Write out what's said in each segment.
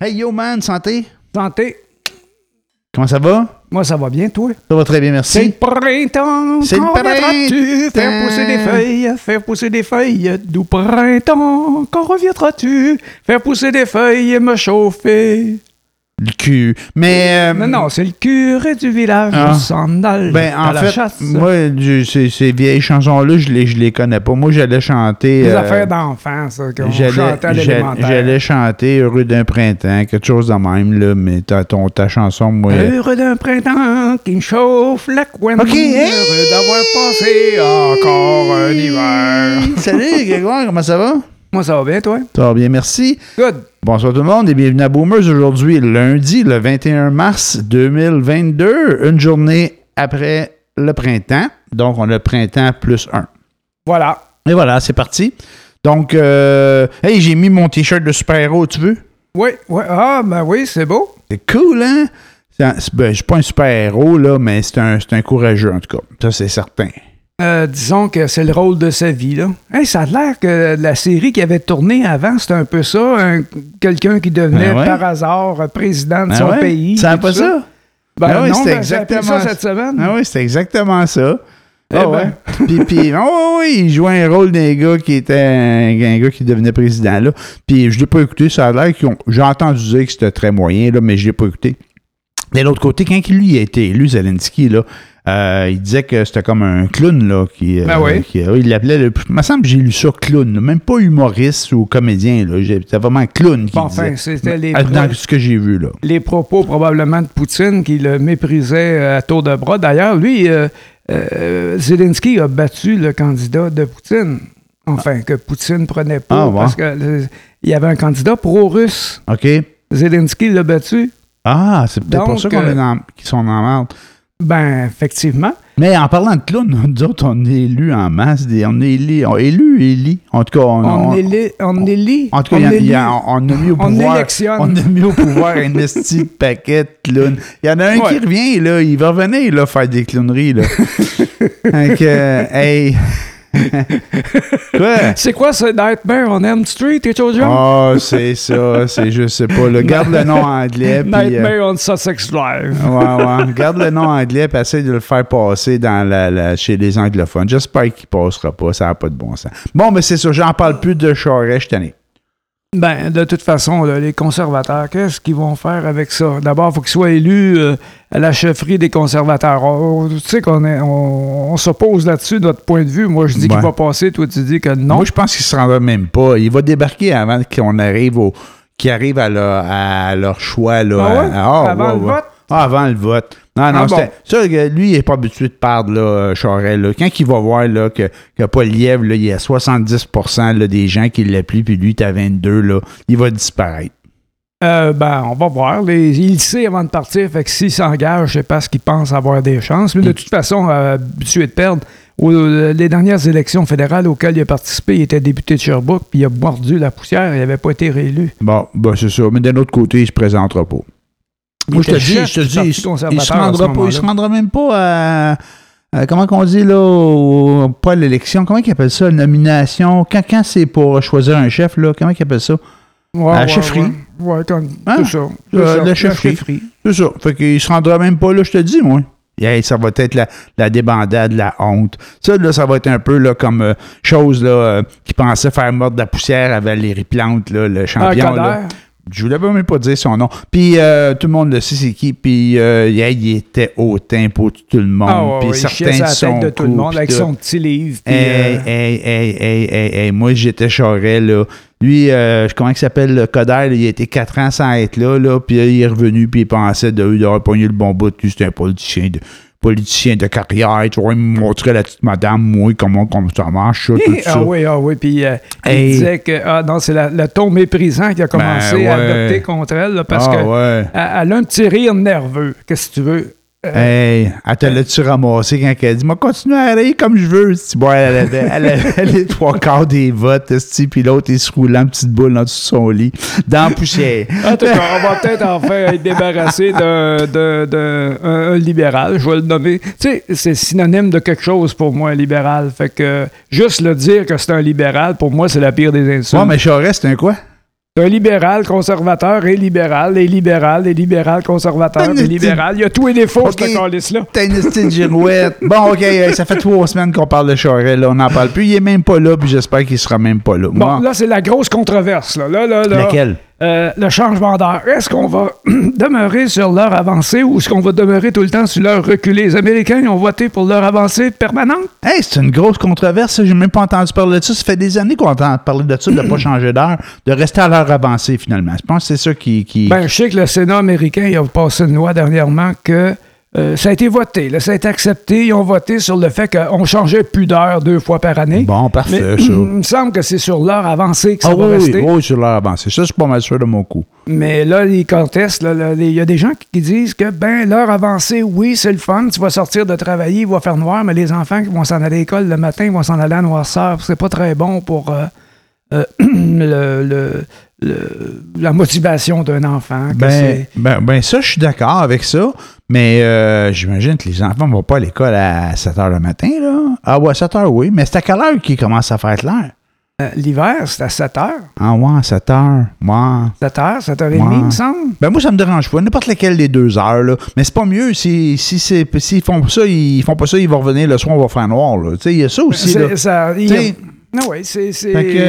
Hey yo man, santé? Santé. Comment ça va? Moi, ça va bien, toi? Ça va très bien, merci. C'est le printemps. C'est le printemps. Faire pousser des feuilles, faire pousser des feuilles. Doux printemps, quand reviendras-tu? Faire pousser des feuilles et me chauffer. Le cul. Mais. Non, c'est le curé du village, ah. Le sandal. Ben, en fait, la chasse. Moi, ces vieilles chansons-là, je les connais pas. Moi, j'allais chanter. Des affaires d'enfance, qu'on chantait à l'élémentaire. J'allais chanter Heureux d'un printemps, quelque chose de même, là, mais ta chanson, moi. Heureux d'un printemps qui me chauffe la couenne. OK, heureux d'avoir passé encore un hiver. Salut, Grégoire, comment ça va? Moi, ça va bien, toi? Ça va bien, merci. Good. Bonsoir tout le monde et bienvenue à Boomers. Aujourd'hui, lundi, le 21 mars 2022, une journée après le printemps. Donc, on a le printemps plus 1. Voilà. Et voilà, c'est parti. Donc, hey, j'ai mis mon T-shirt de super-héros, tu veux? Oui, oui. Ah, ben oui, c'est beau. C'est cool, hein? Je suis pas un super-héros, là, mais c'est un courageux, en tout cas. Ça, c'est certain. Disons que c'est le rôle de sa vie, là. Hey, ça a l'air que la série qui avait tourné avant, c'était un peu ça, quelqu'un qui devenait par hasard président de son pays. Ça n'a pas ça? Ben oui, c'était exactement ça cette semaine. Ah oui, c'était exactement ça. Puis, oh oui, il jouait un rôle d'un gars qui était un gars qui devenait président, là. Puis je l'ai pas écouté, ça a l'air j'ai entendu dire que c'était très moyen, là, mais je l'ai pas écouté. De l'autre côté, quand lui a été élu, Zelensky, là, il disait que c'était comme un clown, là, il l'appelait le... Il me semble que j'ai lu ça, clown, même pas humoriste ou comédien, là, c'était vraiment clown qui disait. C'était dans ce que j'ai vu, là. Les propos, probablement, de Poutine, qui le méprisait à tour de bras. D'ailleurs, lui, Zelensky a battu le candidat de Poutine. Enfin, que Poutine prenait pas, parce qu'il y avait un candidat pro-russe. OK. Zelensky l'a battu. Ah, c'est peut-être pour ça qu'ils sont en merde. Ben, effectivement. Mais en parlant de clown, nous autres, on est élus en masse. En tout cas, on élit. En tout cas, on a mis au pouvoir. On électionne. On a mis au pouvoir un esti de paquet de clowns. Il y en a un qui revient, là. Il va revenir, là, faire des clowneries, là. Donc, hey... Ouais. C'est quoi ce Nightmare on Elm Street et tout genre? Oh, c'est ça, c'est je sais pas. Là. Garde le nom anglais. Nightmare on Sussex Drive. Ouais. Garde le nom anglais et essaye de le faire passer dans chez les anglophones. J'espère qu'il passera pas, ça n'a pas de bon sens. Bon, mais c'est ça, j'en parle plus de Charest cette année. Ben, de toute façon, là, les conservateurs, qu'est-ce qu'ils vont faire avec ça? D'abord, il faut qu'ils soient élus à la chefferie des conservateurs. Tu sais qu'on s'oppose là-dessus, notre point de vue. Moi, je dis qu'il va passer, toi, tu dis que non. Moi, je pense qu'il ne se rendra même pas. Il va débarquer avant qu'ils arrivent à leur choix. Là, avant le vote? Ah, avant le vote. Non, ça, lui, il n'est pas habitué de perdre, là, Charest, là. Quand il va voir, là, que Poilievre, là, il y a 70% là, des gens qui l'appuient, puis lui, t'as 22, là, il va disparaître. On va voir. Il sait avant de partir, fait que s'il s'engage, je sais pas ce qu'il pense avoir des chances. Mais de toute façon, habitué de perdre. Les dernières élections fédérales auxquelles il a participé, il était député de Sherbrooke, puis il a mordu la poussière, il n'avait pas été réélu. Bon, c'est ça. Mais d'un autre côté, il se présentera pas. Moi, je te dis, il se rendra même pas à comment qu'on dit, là, pas à l'élection. Comment ils appellent ça, nomination? Quand c'est pour choisir un chef, là, comment ils appellent ça? La chefferie. Ouais, tout ça. La chefferie. C'est ça. Fait qu'il se rendra même pas, là, je te dis, moi. Yeah, ça va être la débandade, la honte. Ça, là, ça va être un peu là, comme chose là, qui pensait faire mordre de la poussière à Valérie Plante, là, le champion. Là. Je voulais même pas dire son nom. Puis tout le monde le sait, c'est qui. Puis il était hautain pour tout le monde. Puis certains sont de tout le monde avec son petit livre. Hey, moi, j'étais Charest, là. Lui, comment il s'appelle, Coderre, il a été 4 ans sans être là. Puis il est revenu, puis il pensait d'avoir pogné le bon bout. Lui, c'était un politicien de carrière, tu vois, il me montrait la petite madame, moi, comment ça marche, tout ça. Ah oui, puis il disait que, c'est le ton méprisant qui a commencé à adopter contre elle, là, parce que elle a un petit rire nerveux, qu'est-ce que tu veux. Elle te l'a-tu ramassé quand elle a dit « Moi, continue à rire comme je veux. » Bon, elle avait les 3/4 des votes, puis l'autre est se roulant une petite boule dans tout son lit, dans la poussière. En tout cas, on va peut-être enfin être débarrassé d'un libéral, je vais le nommer. Tu sais, c'est synonyme de quelque chose pour moi, un libéral. Fait que juste le dire que c'est un libéral, pour moi, c'est la pire des insultes. Ouais, mais Charest, c'est un quoi? un libéral, conservateur et libéral, conservateur et libéral. Il y a tous les défauts, okay, cette calice-là. T'as une petite girouette. Bon, OK, ça fait 3 semaines qu'on parle de Charest, là, on n'en parle plus. Il est même pas là, puis j'espère qu'il sera même pas là. Bon, là, c'est la grosse controverse. Là. Laquelle? Le changement d'heure. Est-ce qu'on va demeurer sur l'heure avancée ou est-ce qu'on va demeurer tout le temps sur l'heure reculée? Les Américains ont voté pour l'heure avancée permanente. Hey, c'est une grosse controverse. J'ai même pas entendu parler de ça. Ça fait des années qu'on entend parler de ça, de ne pas changer d'heure, de rester à l'heure avancée finalement. Je pense que c'est ça qui... Ben, je sais que le Sénat américain, il a passé une loi dernièrement que ça a été voté. Là, ça a été accepté. Ils ont voté sur le fait qu'on changeait plus d'heure 2 fois par année. Bon, parfait. Mais, ça. Il me semble que c'est sur l'heure avancée que ça va rester. Oui, sur l'heure avancée. Ça, je suis pas mal sûr de mon coup. Mais là, ils contestent. Il y a des gens qui disent que l'heure avancée, oui, c'est le fun. Tu vas sortir de travailler, il va faire noir, mais les enfants qui vont s'en aller à l'école le matin, ils vont s'en aller à noirceur. C'est pas très bon pour la motivation d'un enfant. Ça, je suis d'accord avec ça. Mais j'imagine que les enfants ne vont pas à l'école à 7h le matin, là. Ah ouais, 7h, oui. Mais c'est à quelle heure qu'ils commencent à faire l'heure? L'hiver, c'est à 7h. Ah ouais, 7h. Ouais. 7h, 7h30, il me semble. Ben moi, ça me dérange pas. N'importe laquelle des 2 heures, là. Mais c'est pas mieux. S'ils font ça, ils font pas ça, ils vont revenir le soir, on va faire noir, là. Tu sais, il y a ça aussi, là. Oui, c'est... Fait que,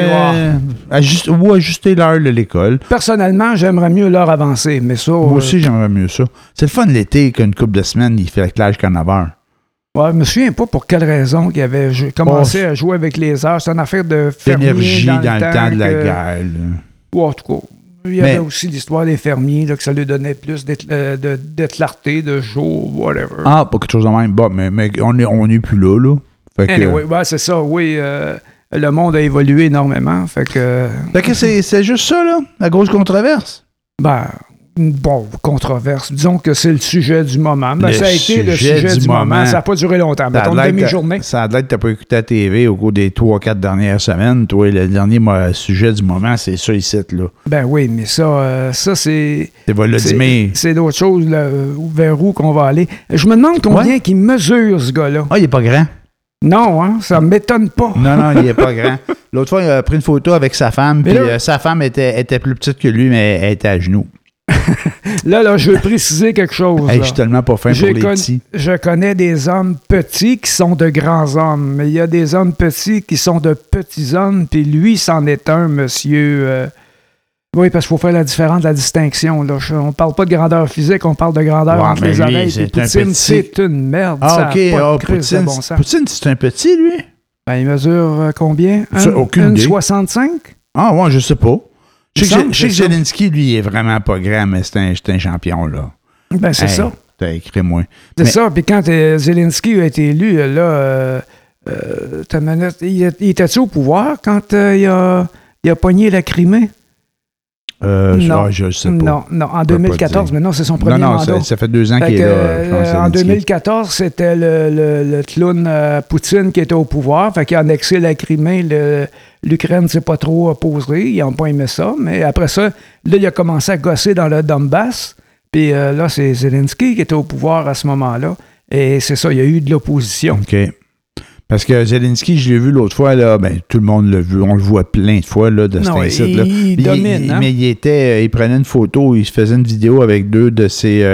ajuster l'heure de l'école. Personnellement, j'aimerais mieux l'heure avancée, mais ça... Moi aussi, j'aimerais mieux ça. C'est le fun l'été qu'une couple de semaines, il fait l'éclairage qu'à 9h. Ouais, je me souviens pas pour quelle raison qu'il avait commencé à jouer avec les heures. C'est une affaire de fermier d'énergie dans le temps de la guerre. Ouais, en tout cas. Il y avait aussi l'histoire des fermiers, là, que ça lui donnait plus d'éclairté, de jour, whatever. Ah, pas quelque chose de même. Bon, mais on est plus là. Fait que, anyway, c'est ça, oui... le monde a évolué énormément, fait que c'est juste ça, là, la grosse controverse. Controverse. Disons que c'est le sujet du moment. Ça a été le sujet du moment. Ça n'a pas duré longtemps. Mettons une demi-journée. Ça a l'air que tu n'as pas écouté la TV au cours des 3-4 dernières semaines. Toi, le dernier sujet du moment, c'est ça ici, là. Ben oui, mais ça c'est... C'est d'autres choses vers où qu'on va aller. Je me demande combien qu'il mesure, ce gars-là. Ah, il n'est pas grand. Non, hein, ça m'étonne pas. Non, il n'est pas grand. L'autre fois, il a pris une photo avec sa femme, puis sa femme était plus petite que lui, mais elle était à genoux. là, je veux préciser quelque chose. Je suis tellement pas fin pour les petits. Je connais des hommes petits qui sont de grands hommes, mais il y a des hommes petits qui sont de petits hommes, puis lui, c'en est un, monsieur... Oui, parce qu'il faut faire la distinction. Là. On parle pas de grandeur physique, on parle de grandeur entre les oreilles. Poutine, c'est une merde. Ah, OK. Poutine, c'est un petit, lui? Ben, il mesure combien? 1,65? Ah, ouais, je sais pas. Je sais que Zelensky, lui, il est vraiment pas grand, mais c'est un champion, là. Ben, c'est ça. T'as écrit moins. C'est ça, puis quand Zelensky a été élu, là, il était-tu au pouvoir quand il a pogné la Crimée? Je sais pas. Non, en 2014, mais non, c'est son premier mandat. Non, ça fait 2 ans qu'il est là. En 2014, c'était le clown Poutine qui était au pouvoir, fait qu'il a annexé la Crimée, l'Ukraine s'est pas trop opposée, ils n'ont pas aimé ça, mais après ça, là, il a commencé à gosser dans le Donbass, puis là, c'est Zelensky qui était au pouvoir à ce moment-là, et c'est ça, il y a eu de l'opposition. OK. Parce que Zelensky, je l'ai vu l'autre fois, là, tout le monde l'a vu, on le voit plein de fois là, de cet incite-là. Il domine, mais il prenait une photo, il se faisait une vidéo avec 2 de ses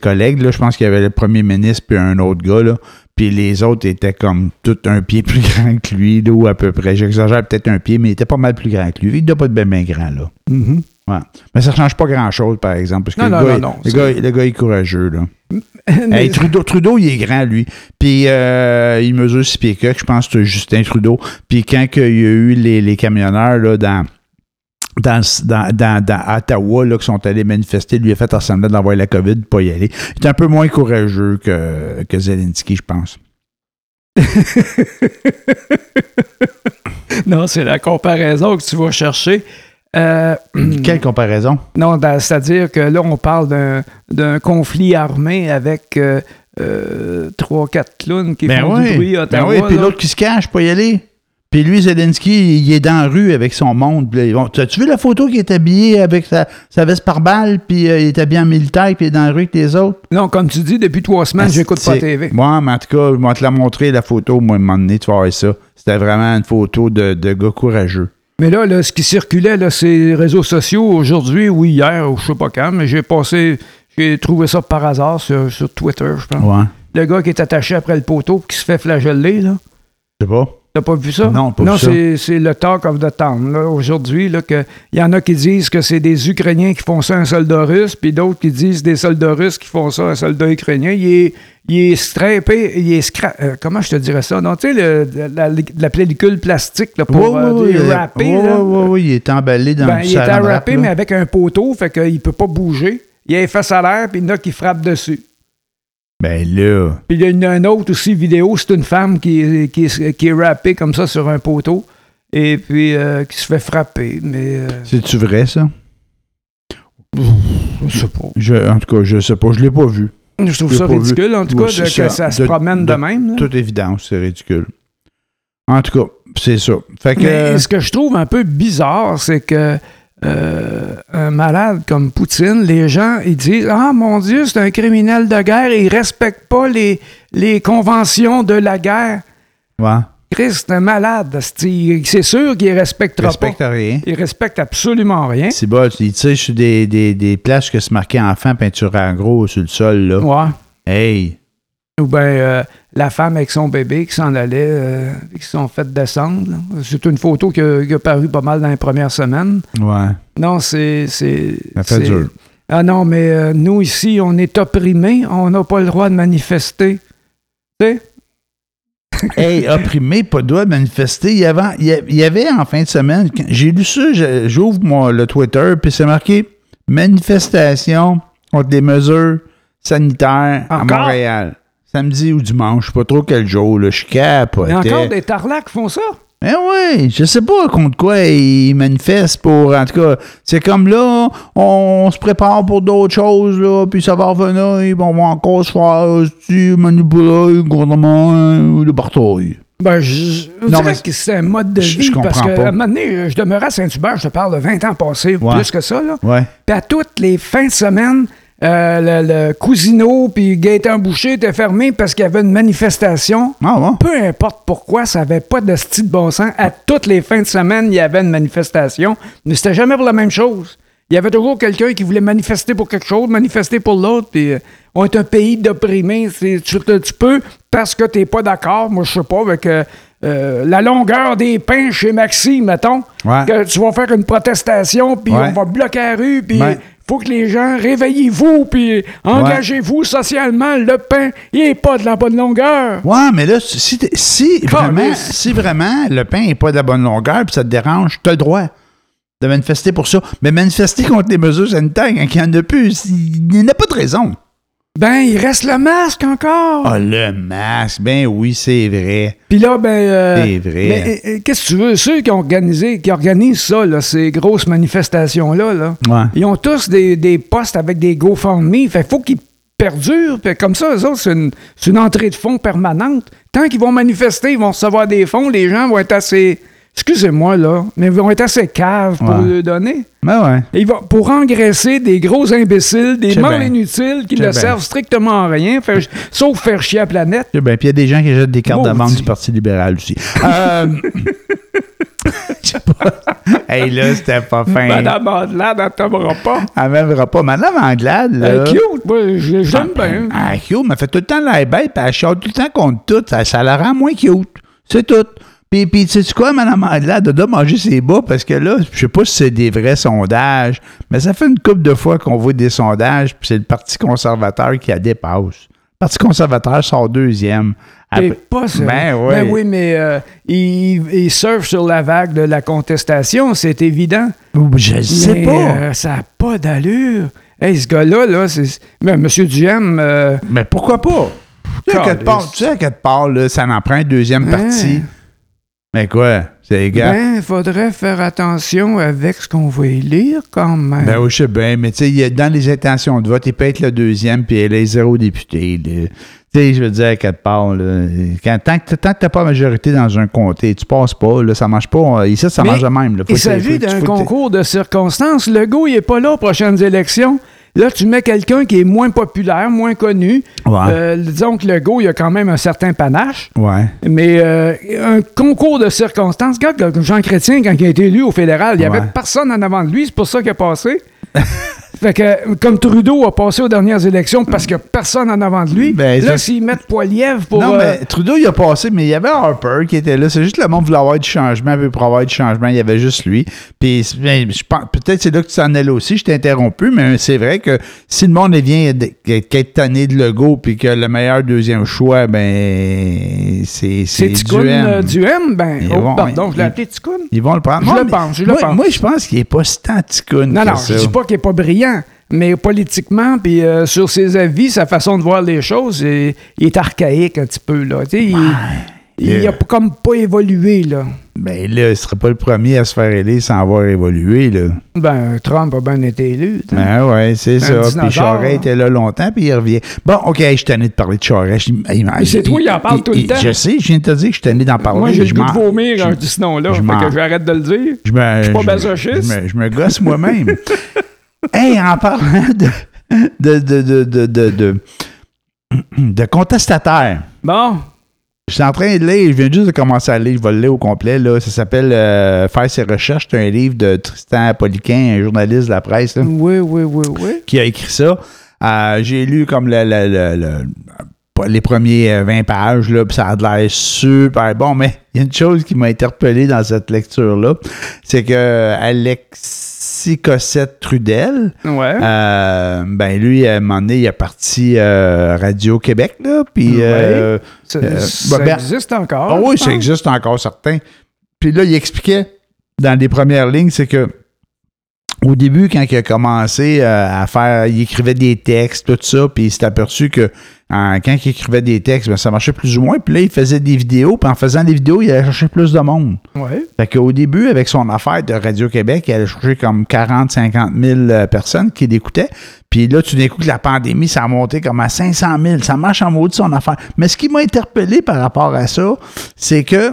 collègues. Là, je pense qu'il y avait le premier ministre puis un autre gars, là. Puis les autres étaient comme tout un pied plus grand que lui, là, ou à peu près. J'exagère peut-être un pied, mais il était pas mal plus grand que lui. Il doit pas être bien grand, là. Mm-hmm. Ouais. Mais ça ne change pas grand-chose, par exemple, parce que le gars est courageux, là. Hey, Trudeau, il est grand, lui. Puis il mesure 6 pieds je pense que c'est Justin Trudeau. Puis quand il y a eu les camionneurs là, dans Ottawa là, qui sont allés manifester, lui a fait semblant d'envoyer la COVID pour pas y aller. Il est un peu moins courageux que Zelensky, je pense. Non, c'est la comparaison que tu vas chercher. Quelle comparaison? Non, c'est-à-dire que là, on parle d'un conflit armé avec 3-4 clowns qui font du bruit à Ottawa. Ben oui, puis l'autre qui se cache, pas y aller. Puis lui, Zelensky, il est dans la rue avec son monde. As-tu vu la photo qu'il est habillé avec sa veste par balle, puis il est habillé en militaire, puis il est dans la rue avec les autres? Non, comme tu dis, depuis 3 semaines, j'écoute pas la TV. Moi, mais en tout cas, je vais te la montrer, la photo, moi, à un moment donné, tu vas voir ça. C'était vraiment une photo de gars courageux. Mais là, ce qui circulait, c'est les réseaux sociaux aujourd'hui ou hier, ou je sais pas quand, mais j'ai trouvé ça par hasard sur Twitter, je pense. Ouais. Le gars qui est attaché après le poteau qui se fait flageller, là. Je sais pas. T'as pas vu ça? Non, pas vu ça. Non, c'est le talk of the town, là, aujourd'hui, là, que il y en a qui disent que c'est des Ukrainiens qui font ça à un soldat russe, puis d'autres qui disent des soldats russes qui font ça à un soldat ukrainien. Il est strappé, comment je te dirais ça? Non, tu sais, la pellicule plastique, là, pour wrapper, là. Oui, il est emballé dans le saran wrap. Il est wrappé, mais avec un poteau, fait qu'il peut pas bouger. Il a les fesses à l'air, puis il y en a qui frappent dessus. Ben là. Puis il y a une autre aussi vidéo, c'est une femme qui est rappée comme ça sur un poteau et puis qui se fait frapper. C'est-tu vrai, ça? Je sais pas. En tout cas, je sais pas. Je l'ai pas vu. Je trouve ça ridicule, en tout cas, que ça se promène de même. De toute évidence, c'est ridicule. En tout cas, c'est ça. Fait que, mais ce que je trouve un peu bizarre, c'est que un malade comme Poutine, les gens, ils disent « Ah, mon Dieu, c'est un criminel de guerre, il respecte pas les conventions de la guerre. » Ouais. Christ, c'est un malade. C'est sûr qu'il respectera pas. Il respecte rien. Il respecte absolument rien. C'est bon, il tire sur des plages que se marquait enfant, peinture en gros sur le sol, là. Ouais. Hey! Ou bien la femme avec son bébé qui s'en allait, qui se sont fait descendre. C'est une photo qui a paru pas mal dans les premières semaines. Ouais. Non, ça fait dur. Ah non, mais nous ici, on est opprimés, on n'a pas le droit de manifester. Tu sais? Hey, opprimés, pas le droit de manifester. Il y avait en fin de semaine, j'ai lu ça, j'ouvre le Twitter, puis c'est marqué « Manifestation contre les mesures sanitaires à Montréal ». Samedi ou dimanche, je sais pas trop quel jour, là, je capotais. Il y a encore des tarlacs qui font ça? Ben oui, je sais pas contre quoi ils manifestent pour, en tout cas, c'est comme là, on se prépare pour d'autres choses, là, puis ça va revenir, on va encore se faire, tu manipuler le gouvernement ou le parti. Ben, je dirais que c'est un mode de vie, parce que à un moment donné, je demeurais à Saint-Hubert, je te parle de 20 ans passés, ou plus que ça, là. Ouais. Puis à toutes les fins de semaine, le Cousineau puis Gaétan Boucher était fermé parce qu'il y avait une manifestation. Ah ouais. Peu importe pourquoi, ça n'avait pas de style de bon sens. À toutes les fins de semaine, il y avait une manifestation. Mais c'était jamais pour la même chose. Il y avait toujours quelqu'un qui voulait manifester pour quelque chose, manifester pour l'autre. Puis on est un pays d'opprimés. Tu peux, parce que tu n'es pas d'accord, moi je sais pas, avec la longueur des pins chez Maxi, mettons, que tu vas faire une protestation, puis on va bloquer la rue, puis... Ouais. Faut que les gens, réveillez-vous, puis engagez-vous socialement. Le pain, il n'est pas de la bonne longueur. Ouais, mais là, si vraiment le pain n'est pas de la bonne longueur, puis ça te dérange, tu as le droit de manifester pour ça. Mais manifester contre les mesures sanitaires, quand il n'y en a plus, il n'y a pas de raison. Ben, il reste le masque encore. Ah, le masque, ben oui, c'est vrai. Puis là, ben... c'est vrai. Mais qu'est-ce que tu veux? Ceux qui organisent ça, là, ces grosses manifestations-là, là, ils ont tous des postes avec des GoFundMe. Fait faut qu'ils perdurent. Fait comme ça, eux autres, c'est une entrée de fonds permanente. Tant qu'ils vont manifester, ils vont recevoir des fonds. Les gens vont être assez... Excusez-moi, là, mais ils vont être assez caves pour le donner. Ben ouais. Pour engraisser des gros imbéciles, des morts inutiles qui ne servent strictement à rien, sauf faire chier la planète. Puis il y a des gens qui jettent des cartes d'amende du Parti libéral aussi. Je sais pas. Hey, là, c'était pas fin. Madame Anglade, elle t'aimera pas. Elle m'aimera pas. Madame Anglade, là. Elle est cute. Moi, j'aime bien. Elle est cute, mais elle fait tout le temps l'air bête, puis elle chante tout le temps contre tout. Ça la rend moins cute. C'est tout. Puis, tu sais quoi, Mme Anglade, elle doit manger ses bas parce que là, je sais pas si c'est des vrais sondages, mais ça fait une couple de fois qu'on voit des sondages, puis c'est le Parti conservateur qui la dépasse. Le Parti conservateur sort deuxième. C'est pas ça. Ben oui. Ben oui, mais ils surfent sur la vague de la contestation, c'est évident. Je sais pas. Ça n'a pas d'allure. Hey, ce gars-là, là, c'est... Mais M. Duhem... Mais pourquoi pas? Tu sais à quelque part, là, ça en prend un deuxième parti. Mais quoi? C'est égal. Ben, il faudrait faire attention avec ce qu'on va élire quand même. Ben oui, je sais bien, mais tu sais, dans les intentions de vote, il peut être le deuxième, puis il est zéro député. Tu sais, je veux dire, à quelque part, là, tant que t'as pas majorité dans un comté, tu passes pas, là, ça marche pas. Ici, ça marche de même. Il s'agit d'un concours de circonstances. Le gars, il est pas là aux prochaines élections. Là, tu mets quelqu'un qui est moins populaire, moins connu. Ouais. Disons que Legault, il a quand même un certain panache. Ouais. Mais un concours de circonstances. Regarde, Jean Chrétien, quand il a été élu au fédéral, il n'y avait personne en avant de lui. C'est pour ça qu'il a passé. Fait que, comme Trudeau a passé aux dernières élections parce qu'il n'y a personne en avant de lui, ben, là, s'ils mettent Poilievre pour... Non, mais Trudeau, il a passé, mais il y avait Harper qui était là. C'est juste le monde voulait avoir du changement, puis pour avoir du changement, il y avait juste lui. Puis, je pense, peut-être c'est là que tu t'en allais aussi, je t'ai interrompu, mais c'est vrai que si le monde vient qu'être tanné de Legault, puis que le meilleur deuxième choix, ben, c'est Ticoun. Duhaime, ben, je l'ai appelé Ticoun. Ils vont le prendre. Je le pense. Moi, je pense qu'il n'est pas si tant Ticoun. Non, je ne dis pas qu'il n'est pas brillant. Mais politiquement, puis sur ses avis, sa façon de voir les choses, il est archaïque un petit peu, là. Il a comme pas évolué, là. Ben là, il serait pas le premier à se faire élire sans avoir évolué, là. Ben, Trump a bien été élu. Ben ouais, c'est ça. Puis Charest était là longtemps, puis il revient. Bon, OK, je suis tanné de parler de Charest. Mais c'est toi, il en parle tout le temps. Je sais, je viens de te dire que je suis tanné d'en parler. Moi, j'ai le goût de vomir en ce nom-là, fait que j'arrête de le dire. Je suis pas basochiste. Je me gosse moi-même. Hey, en parlant de contestataires. Bon. Je suis en train de lire, je viens juste de commencer à lire, je vais le lire au complet, là. Ça s'appelle Faire ses recherches. C'est un livre de Tristan Poliquin, un journaliste de la presse. Là, oui. Qui a écrit ça. J'ai lu comme les premiers 20 pages, là, puis ça a l'air super bon, mais il y a une chose qui m'a interpellé dans cette lecture-là, c'est que Alex Cossette Trudel, ben lui, à un moment donné, il est parti Radio-Québec, là, puis... Ça existe encore. Ah oui, ça existe encore, certain. Puis là, il expliquait, dans les premières lignes, c'est que au début, quand il a commencé à faire... Il écrivait des textes, tout ça, puis il s'est aperçu que quand il écrivait des textes, ben, ça marchait plus ou moins. Puis là, il faisait des vidéos, puis en faisant des vidéos, il allait chercher plus de monde. Ouais. Fait qu'au début, avec son affaire de Radio-Québec, il allait chercher comme 40-50 000 personnes qui l'écoutaient. Puis là, tout d'un coup, la pandémie, ça a monté comme à 500 000. Ça marche en maudit, son affaire. Mais ce qui m'a interpellé par rapport à ça, c'est que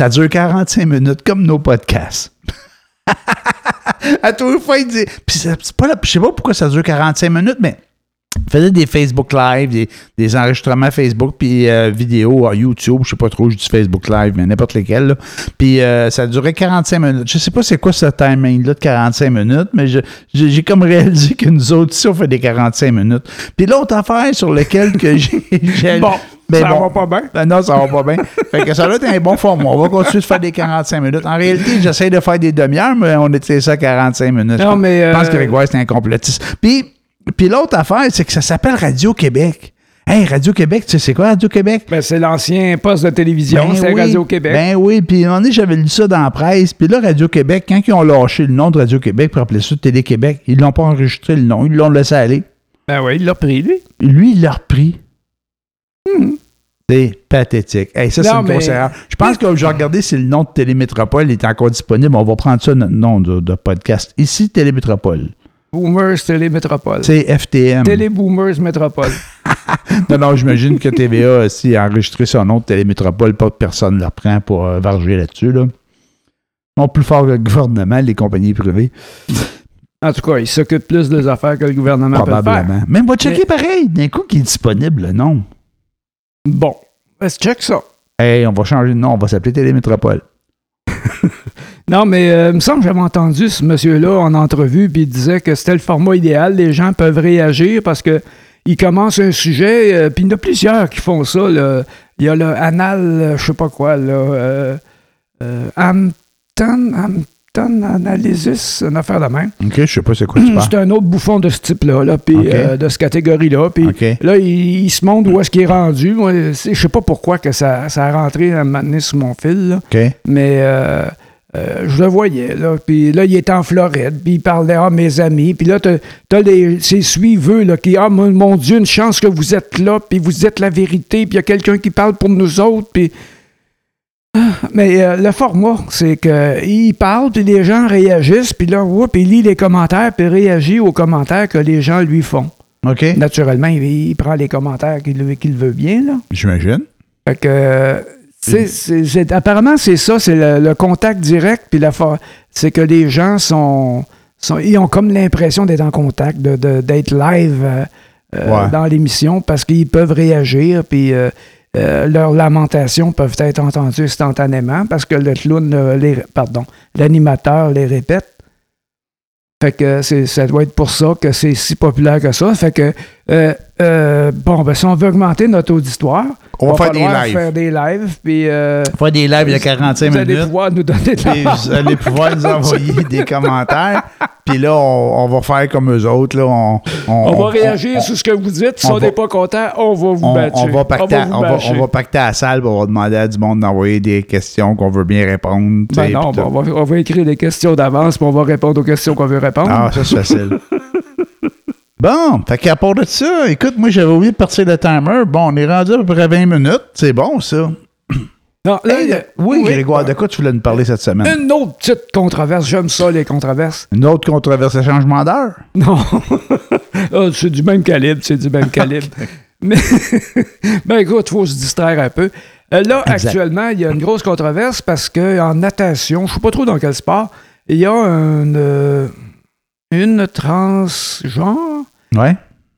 ça dure 45 minutes, comme nos podcasts. À tous les fois, il dit... Puis c'est pas là, je sais pas pourquoi ça dure 45 minutes, mais il faisait des Facebook Live, des enregistrements Facebook, puis vidéos à YouTube, je sais pas trop, je dis Facebook Live, mais n'importe lesquels, là. Puis ça durait 45 minutes. Je sais pas c'est quoi ce timing-là de 45 minutes, mais j'ai comme réalisé que nous autres, ici, on fait des 45 minutes. Puis l'autre affaire sur laquelle que j'ai bon. Mais ça va pas bien? Ben non, ça va pas bien. Fait que ça doit être un bon format. On va continuer de faire des 45 minutes. En réalité, j'essaie de faire des demi-heures, mais on était ça 45 minutes. Non, mais je pense que Grégoire, c'est un complotiste. Puis l'autre affaire, c'est que ça s'appelle Radio-Québec. Hey, Radio-Québec, tu sais, c'est quoi Radio-Québec? Ben, c'est l'ancien poste de télévision, ben, c'est oui, Radio-Québec. Ben oui, puis à un moment donné, j'avais lu ça dans la presse, puis là, Radio-Québec, quand ils ont lâché le nom de Radio-Québec pour appeler ça Télé-Québec, ils l'ont pas enregistré le nom, ils l'ont laissé aller. Ben oui, il l'a repris, lui. Lui, il l'a repris. C'est pathétique. Hey, ça, c'est une grosse erreur. Je pense que je vais regarder si le nom de Télémétropole est encore disponible. On va prendre ça, notre nom de podcast. Ici, Télémétropole. Boomers Télémétropole. C'est FTM. Téléboomers Métropole. non, j'imagine que TVA aussi a enregistré son nom de Télémétropole. Pas de personne ne le reprend pour varger là-dessus. Là. Non, plus fort que le gouvernement, les compagnies privées. En tout cas, il s'occupe plus des affaires que le gouvernement peut faire. Probablement. Mais on va checker pareil. D'un coup, qui est disponible, non? Bon, let's check ça. Hey, on va changer de nom, on va s'appeler Télémétropole. Non, mais il me semble que j'avais entendu ce monsieur-là en entrevue, puis il disait que c'était le format idéal, les gens peuvent réagir parce que ils commencent un sujet, puis il y en a plusieurs qui font ça. Il y a le anal, je sais pas quoi, là, Hampton Analysis, une affaire de même. OK, je sais pas c'est quoi tu parles. C'est un autre bouffon de ce type-là, là, puis de cette catégorie-là. Puis là, il se montre où est-ce qu'il est rendu. Moi, je sais pas pourquoi que ça a rentré à m'amener sur mon fil. Là. Okay. Mais je le voyais. Là. Puis là, il était en Floride, puis il parlait à mes amis. Puis là, t'as ces suiveux là, qui mon Dieu, une chance que vous êtes là, puis vous êtes la vérité, puis il y a quelqu'un qui parle pour nous autres, puis... Mais le format, c'est qu'il parle, puis les gens réagissent, puis là, il lit les commentaires, puis réagit aux commentaires que les gens lui font. OK. Naturellement, il prend les commentaires qu'il veut bien, là. J'imagine. Fait que, apparemment, c'est ça, c'est le contact direct, puis c'est que les gens sont... ils ont comme l'impression d'être en contact, d'être live dans l'émission parce qu'ils peuvent réagir, puis leurs lamentations peuvent être entendues instantanément parce que le clown, l'animateur les répète. Fait que ça doit être pour ça que c'est si populaire que ça. Fait que, si on veut augmenter notre auditoire, on va faire des lives. Puis, faire des lives de 45 minutes. Vous allez pouvoir nous donner de l'argent. Vous allez pouvoir nous envoyer des commentaires. Puis là, on va faire comme eux autres. Là, on va réagir sur ce que vous dites. Si on n'est pas content, on va vous battre. On va pacter à la salle, on va demander à du monde d'envoyer des questions qu'on veut bien répondre. Ben non, on va écrire des questions d'avance, puis on va répondre aux questions qu'on veut répondre. Ah, ça c'est facile. Bon, fait qu'à part de ça, écoute, moi j'avais oublié de partir le timer. Bon, on est rendu à peu près 20 minutes. C'est bon, ça. Non, là, Grégoire, de quoi tu voulais nous parler cette semaine? Une autre petite controverse. J'aime ça, les controverses. Une autre controverse à changement d'heure? Non. C'est du même calibre, Mais, écoute, il faut se distraire un peu. Là, actuellement, il y a une grosse controverse parce qu'en natation, je ne sais pas trop dans quel sport, il y a une transgenre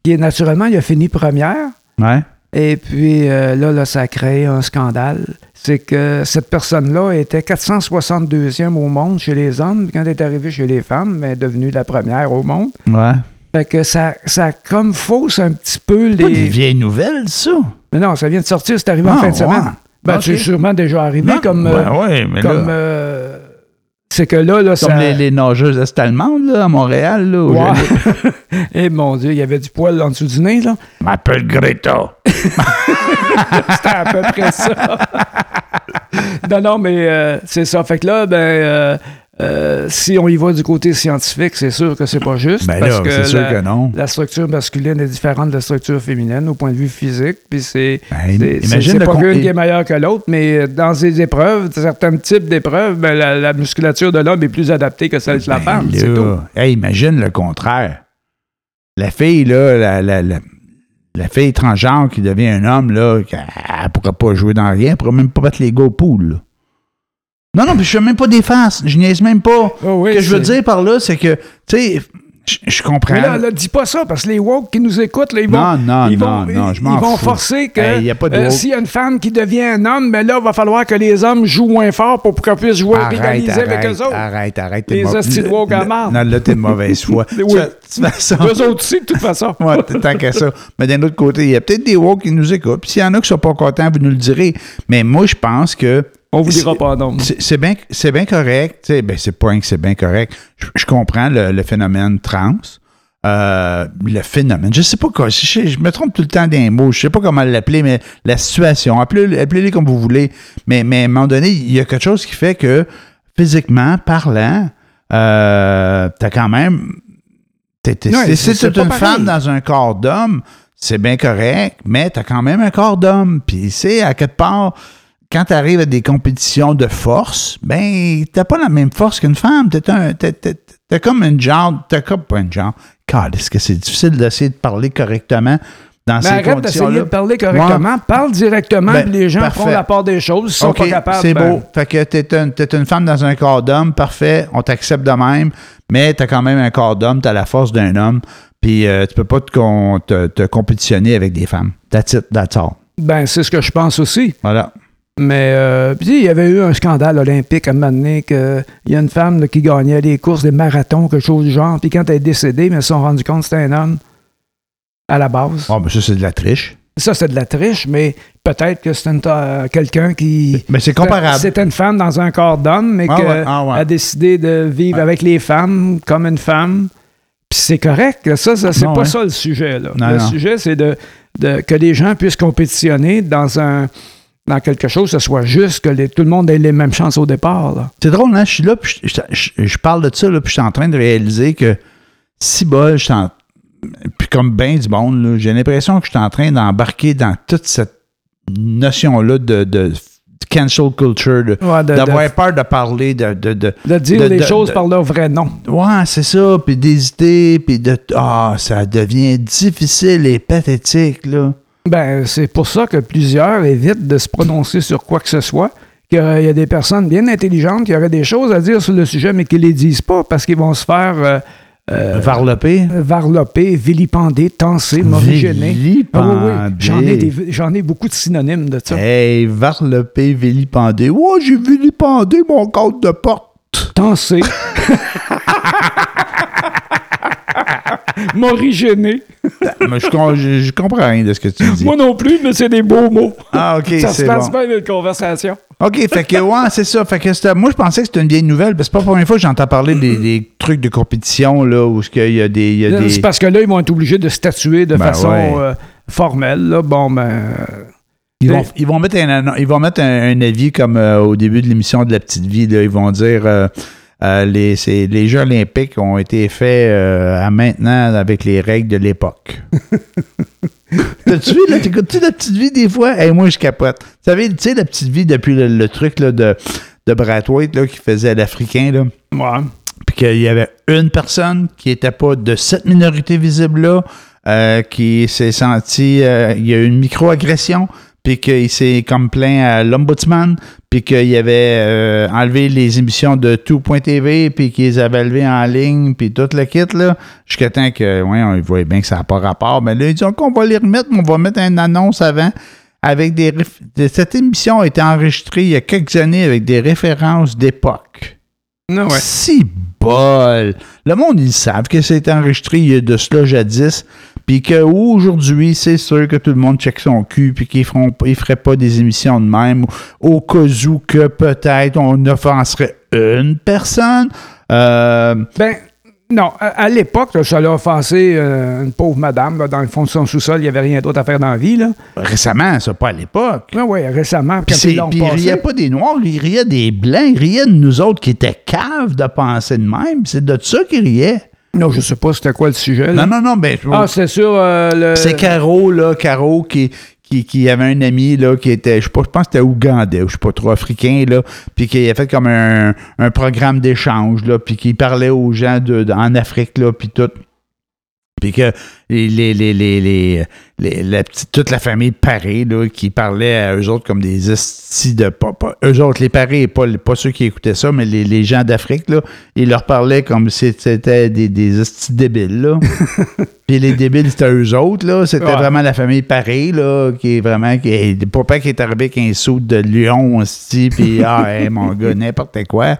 qui est naturellement, il a fini première. Ouais. Et puis là, ça a créé un scandale. C'est que cette personne-là était 462e au monde chez les hommes. Quand elle est arrivée chez les femmes, elle est devenue la première au monde. Ouais. Fait que ça comme fausse un petit peu les... C'est pas des vieilles nouvelles, ça? Mais non, ça vient de sortir, c'est arrivé en fin de semaine. Ben, c'est sûrement déjà arrivé c'est que là, comme ça... les nageuses est-allemandes, là, à Montréal, là. Eh mon Dieu, il y avait du poil en dessous du nez, là. M'appelle Greta. C'était à peu près ça. non, mais c'est ça. Fait que là, si on y va du côté scientifique, c'est sûr que c'est pas juste. Ben parce là, c'est sûr que non. La structure masculine est différente de la structure féminine au point de vue physique. Puis c'est pas qu'une qui est meilleure que l'autre, mais dans ces épreuves, certains types d'épreuves, la musculature de l'homme est plus adaptée que celle de la femme. C'est tout. Hey, imagine le contraire. La fille, là, la fille transgenre qui devient un homme, là, elle ne pourra pas jouer dans rien, elle ne pourra même pas battre les go-poules, là. Non, puis je ne fais même pas des farces. Je niaise même pas. Oh oui, ce que je veux dire par là, c'est que, tu sais, je comprends. Mais là, dis pas ça, parce que les woke qui nous écoutent, là, ils vont forcer que s'il y a une femme qui devient un homme, mais là, il va falloir que les hommes jouent moins fort pour qu'on puisse jouer rivaliser avec eux autres. Arrête. Les hosties de woke en marre. Non, là, t'es de mauvaise foi. Eux autres aussi, de toute façon. Oui, tant qu'à ça. Mais d'un autre côté, il y a peut-être des woke qui nous écoutent. Puis s'il y en a qui ne sont pas contents, vous nous le direz. Mais moi, je pense que on vous dira pas non. C'est bien correct. C'est pas que c'est bien correct. Je comprends le phénomène trans. Je sais pas quoi. Je me trompe tout le temps des mots. Je sais pas comment l'appeler, mais la situation. Appelez-les comme vous voulez. Mais à un moment donné, il y a quelque chose qui fait que, physiquement parlant, t'as quand même... c'est une femme dans un corps d'homme, c'est bien correct, mais t'as quand même un corps d'homme. Puis c'est à quelque part... Quand tu arrives à des compétitions de force, ben, t'as pas la même force qu'une femme. T'as comme une genre. T'as comme pas une genre. God, est-ce que c'est difficile d'essayer de parler correctement dans ces conditions-là? Arrête d'essayer de parler correctement. Ouais. Parle directement, puis les gens font la part des choses. Ils sont pas capables. C'est beau. Fait que t'es une femme dans un corps d'homme, parfait. On t'accepte de même, mais t'as quand même un corps d'homme, t'as la force d'un homme, puis tu peux pas te compétitionner avec des femmes. That's it, that's all. Ben, c'est ce que je pense aussi. Voilà. Mais, puis il y avait eu un scandale olympique à un moment donné qu'il y a une femme qui gagnait des courses, des marathons, quelque chose du genre. Puis quand elle est décédée, mais ils se sont rendus compte que c'était un homme à la base. Ah, mais ça, c'est de la triche. Ça, c'est de la triche, mais peut-être que c'était quelqu'un qui... Mais c'est comparable. C'était une femme dans un corps d'homme, mais a décidé de vivre avec les femmes comme une femme. Puis c'est correct. Ça c'est pas ça le sujet, là. Non, sujet, c'est que les gens puissent compétitionner dans quelque chose, ce soit juste, que tout le monde ait les mêmes chances au départ, là. C'est drôle, hein? Je suis là, puis je parle de ça, là, puis je suis en train de réaliser que si bol, puis comme ben du monde, là, j'ai l'impression que je suis en train d'embarquer dans toute cette notion-là de cancel culture, d'avoir peur de parler, de dire les choses par leur vrai nom. Ouais, c'est ça, puis d'hésiter, puis ça devient difficile et pathétique, là. Ben, c'est pour ça que plusieurs évitent de se prononcer sur quoi que ce soit, qu'il y a des personnes bien intelligentes qui auraient des choses à dire sur le sujet, mais qui ne les disent pas parce qu'ils vont se faire... varloper, vilipender, tancer, morigéner. Vilipender. J'en ai beaucoup de synonymes de ça. Hey, varloper, vilipender. Oh, j'ai vilipendé mon code de porte. Tancer. Morigéner. Mais je comprends rien de ce que tu dis. Moi non plus, mais c'est des beaux mots. Ah, OK, ça c'est bon. Ça se passe bien, notre conversation. OK, fait que, ouais, c'est ça. Fait que moi, je pensais que c'était une vieille nouvelle, parce que c'est pas la première fois que j'entends parler des trucs de compétition, là, où il y a des... C'est parce que là, ils vont être obligés de statuer de façon formelle, là. Bon, Ils vont mettre un avis comme au début de l'émission de La Petite Vie, là. Ils vont dire... les Jeux olympiques ont été faits à maintenant avec les règles de l'époque. T'as-tu vu, là, t'écoutes-tu La Petite Vie des fois? Hey, moi, je capote. Vous savez, tu sais, La Petite Vie depuis le truc là, de Brathwaite là, qui faisait l'Africain, là. Ouais. Puis qu'il y avait une personne qui n'était pas de cette minorité visible-là, qui s'est sentie... il y a eu une micro-agression... puis qu'il s'est comme plaint à l'Ombudsman, puis qu'il avait enlevé les émissions de Tout.tv, puis qu'ils avaient levé en ligne, puis tout le kit, là, jusqu'à temps que, oui, on voyait bien que ça n'a pas rapport, mais là, ils disent qu'on va les remettre, mais on va mettre une annonce avant, avec des... Cette émission a été enregistrée il y a quelques années avec des références d'époque. Ah ouais. Si bol! Le monde, ils savent que c'est enregistré il y a de cela jadis, puis qu'aujourd'hui, c'est sûr que tout le monde check son cul, puis qu'ils ne feraient pas des émissions de même, au cas où que peut-être on offenserait une personne. Non, à l'époque, là, ça l'a offensé une pauvre madame, là, dans le fond de son sous-sol, il n'y avait rien d'autre à faire dans la vie, là. Récemment, ça, pas à l'époque. Oui, oui, récemment. Puis ils ne riaient pas des Noirs, ils riaient des Blancs, ils riaient de nous autres qui étaient caves de penser de même. C'est de ça qu'ils riaient. Non, je sais pas c'était quoi le sujet, là. Non, ben... c'est sûr, c'est Caro, là, Caro qui avait un ami, là, qui était, je pense que c'était ougandais, ou je sais pas trop, africain, là, puis qui a fait comme un programme d'échange, là, puis qui parlait aux gens en Afrique, là, puis tout. Puis que toute la famille Paré, là, qui parlait à eux autres comme des estis de... Pas, eux autres, les Paré, pas ceux qui écoutaient ça, mais les gens d'Afrique, là, ils leur parlaient comme si c'était des estis débiles, là. Puis les débiles, c'était eux autres, là. C'était vraiment la famille Paré, là, qui est vraiment... Le papa qui est arrivé avec un saut de lion, esti, puis « Ah, hey, mon gars, n'importe quoi ».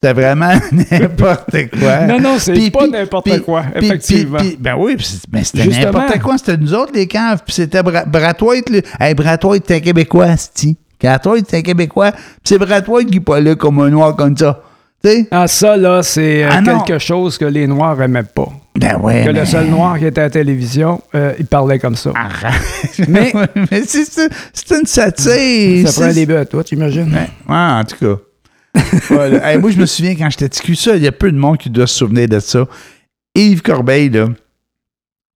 C'était vraiment n'importe quoi. Non, c'est pas n'importe quoi, effectivement. Ben oui, c'était justement n'importe quoi. C'était nous autres, les caves. Puis c'était Brathwaite. Hey, Brathwaite, t'es un Québécois, c'ti. Brathwaite, t'es un Québécois. Puis c'est Brathwaite qui parlait comme un Noir comme ça. T'sais? Ah, ça, là, c'est quelque chose que les Noirs aimaient pas. Ben ouais. Le seul Noir qui était à la télévision, il parlait comme ça. Arrête. Mais c'est une satire. Ça prend un début à toi, t'imagines? Ouais, en tout cas. Voilà. Hey, moi, je me souviens quand j'étais TQ, ça, il y a peu de monde qui doit se souvenir de ça. Yves Corbeil, là,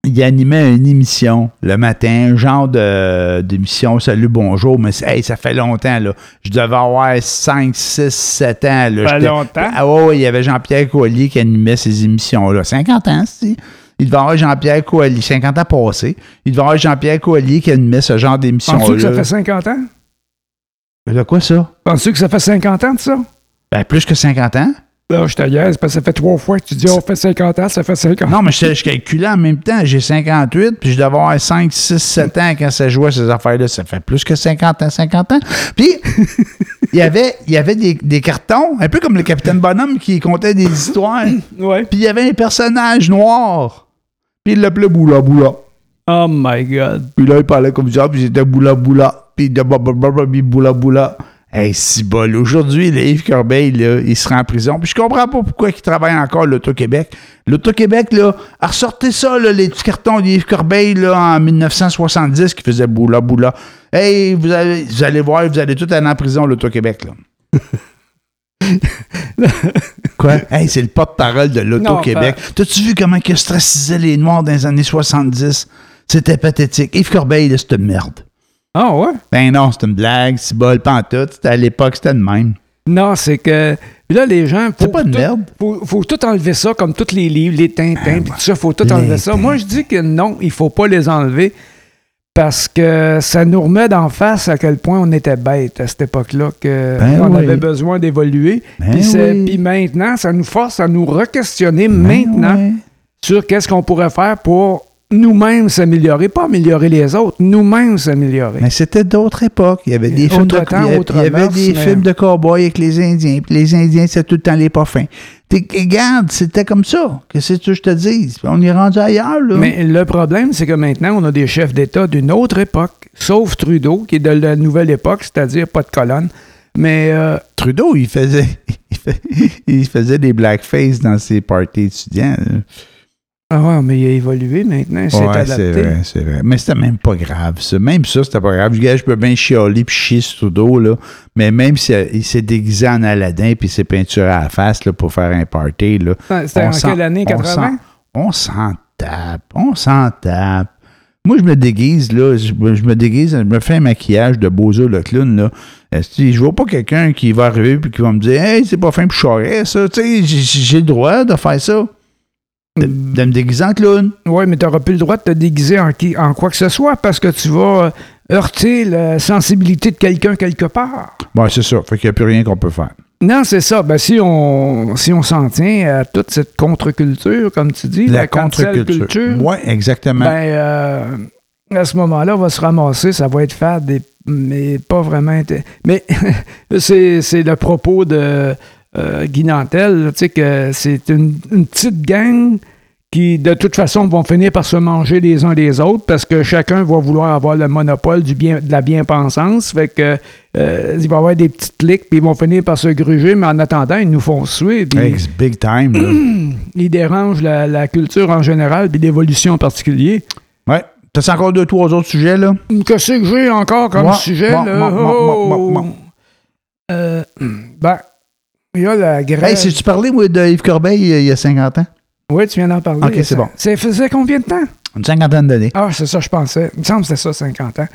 il animait une émission le matin, genre d'émission Salut, bonjour, mais hey, ça fait longtemps, là. Je devais avoir 5, 6, 7 ans. Là. Ça fait longtemps? Ah ouais, il y avait Jean-Pierre Coallier qui animait ces émissions-là. 50 ans, si. Il devait avoir Jean-Pierre Coallier, 50 ans passés. Il devait avoir Jean-Pierre Coallier qui animait ce genre d'émission-là. Penses-tu que ça fait 50 ans? De quoi ça? Penses-tu que ça fait 50 ans de ça? Ben, plus que 50 ans. Là, je te niaise, parce que ça fait 3 fois que tu dis, on fait 50 ans, ça fait 50 ans. Non, mais je calculais en même temps. J'ai 58, puis je devais avoir 5, 6, 7 ans quand ça jouait ces affaires-là. Ça fait plus que 50 ans. Puis, il y avait des cartons, un peu comme le Capitaine Bonhomme qui comptait des histoires. Ouais. Puis, il y avait un personnage noir. Puis, il l'appelait Boula. Oh my God. Puis là, il parlait comme ça, puis c'était Boula. Puis de boula. Hey, si bol. Aujourd'hui, Yves Corbeil, là, il se rend en prison. Puis je comprends pas pourquoi il travaille encore à l'Auto-Québec. L'Auto-Québec, là, ressortez ça, là, les petits cartons d'Yves Corbeil, là, en 1970, qui faisait boula. Hey, vous allez voir, vous allez tout aller en prison, l'Auto-Québec, là. Quoi? Hey, c'est le porte-parole de l'Auto-Québec. Ben... T'as-tu vu comment il ostracisait les Noirs dans les années 70? C'était pathétique. Yves Corbeil, là, c'est une merde. Ah ouais? Ben non, c'est une blague, c'est bol, pantoute. À l'époque, c'était de même. Non, c'est que... Là, les gens... C'est pas une merde. Faut tout enlever ça, comme tous les livres, les Tintins, pis tout ça, faut tout enlever ça. Moi, je dis que non, il faut pas les enlever. Parce que ça nous remet d'en face à quel point on était bête à cette époque-là, que on avait besoin d'évoluer. Puis maintenant, ça nous force à nous re-questionner sur qu'est-ce qu'on pourrait faire pour nous-mêmes s'améliorer, pas améliorer les autres, nous-mêmes s'améliorer. Mais c'était d'autres époques. Il y avait des films de cow-boys avec les Indiens, puis les Indiens, c'était tout le temps les pas fins. Regarde, c'était comme ça. Qu'est-ce que je te dis? On est rendu ailleurs, là. Mais le problème, c'est que maintenant, on a des chefs d'État d'une autre époque, sauf Trudeau, qui est de la nouvelle époque, c'est-à-dire pas de colonne. Mais Trudeau, il faisait des blackface dans ses parties étudiants, là. Ah ouais, mais il a évolué maintenant, c'est adapté. C'est vrai. Mais c'était même pas grave, ça. Même ça, c'était pas grave. Je peux bien chialer puis chier sur Trudeau, là. Mais même s'il s'est déguisé en Aladdin puis s'est peinturé à la face là, pour faire un party, là. C'était en quelle année, 80? On s'en tape. Moi, je me déguise, là. Je me fais un maquillage de Bozo le clown, là. Je vois pas quelqu'un qui va arriver puis qui va me dire « Hey, c'est pas fin pour Charest, ça. » Tu sais, j'ai le droit de faire ça. De me déguiser en clown. Oui, mais tu n'auras plus le droit de te déguiser en quoi que ce soit parce que tu vas heurter la sensibilité de quelqu'un quelque part. Oui, c'est ça. Fait qu'il n'y a plus rien qu'on peut faire. Non, c'est ça. Ben, si on s'en tient à toute cette contre-culture, comme tu dis, la contre-culture. Oui, exactement. Ben, à ce moment-là, on va se ramasser, ça va être fade, mais pas vraiment. Mais c'est le propos de Guy Nantel, tu sais que c'est une petite gang qui, de toute façon, vont finir par se manger les uns les autres parce que chacun va vouloir avoir le monopole de la bien-pensance. Fait que il va y avoir des petites cliques, puis ils vont finir par se gruger, mais en attendant, ils nous font suer. It's big time. Là. Ils dérangent la culture en général, puis l'évolution en particulier. Ouais. T'as encore 2-3 autres sujets, là? Qu'est-ce que j'ai encore comme sujet, là? Il y a la grève. Hey, si tu parlais, moi, de Yves Corbeil il y a 50 ans? Oui, tu viens d'en parler. OK, c'est bon. Ça faisait combien de temps? Une cinquantaine d'années. Ah, c'est ça, je pensais. Il me semble que c'était ça, 50 ans.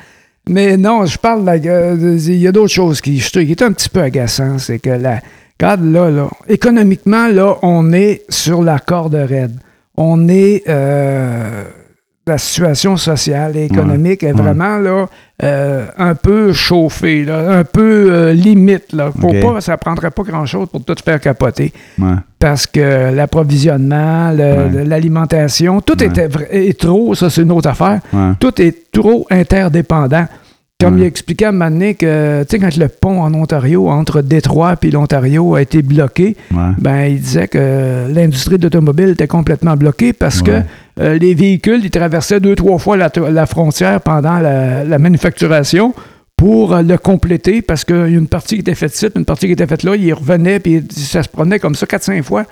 Mais non, je parle de la grève. Il y a d'autres choses qui est un petit peu agaçant. C'est que regarde, là, économiquement, là, on est sur la corde raide. On est... la situation sociale et économique est vraiment là, un peu chauffée, là, un peu limite. Là. Ça ne prendrait pas grand-chose pour tout faire capoter. Ouais. Parce que l'approvisionnement, l'alimentation, tout est trop, ça c'est une autre affaire, tout est trop interdépendant. Comme il expliquait à un moment donné que, tu sais, quand le pont en Ontario, entre Détroit et l'Ontario, a été bloqué, ben il disait que l'industrie d'automobile était complètement bloquée parce que les véhicules, ils traversaient 2-3 fois la frontière pendant la manufacturation pour le compléter parce qu'une partie qui était faite ici, une partie qui était faite là, ils revenaient puis ça se promenait comme ça 4-5 fois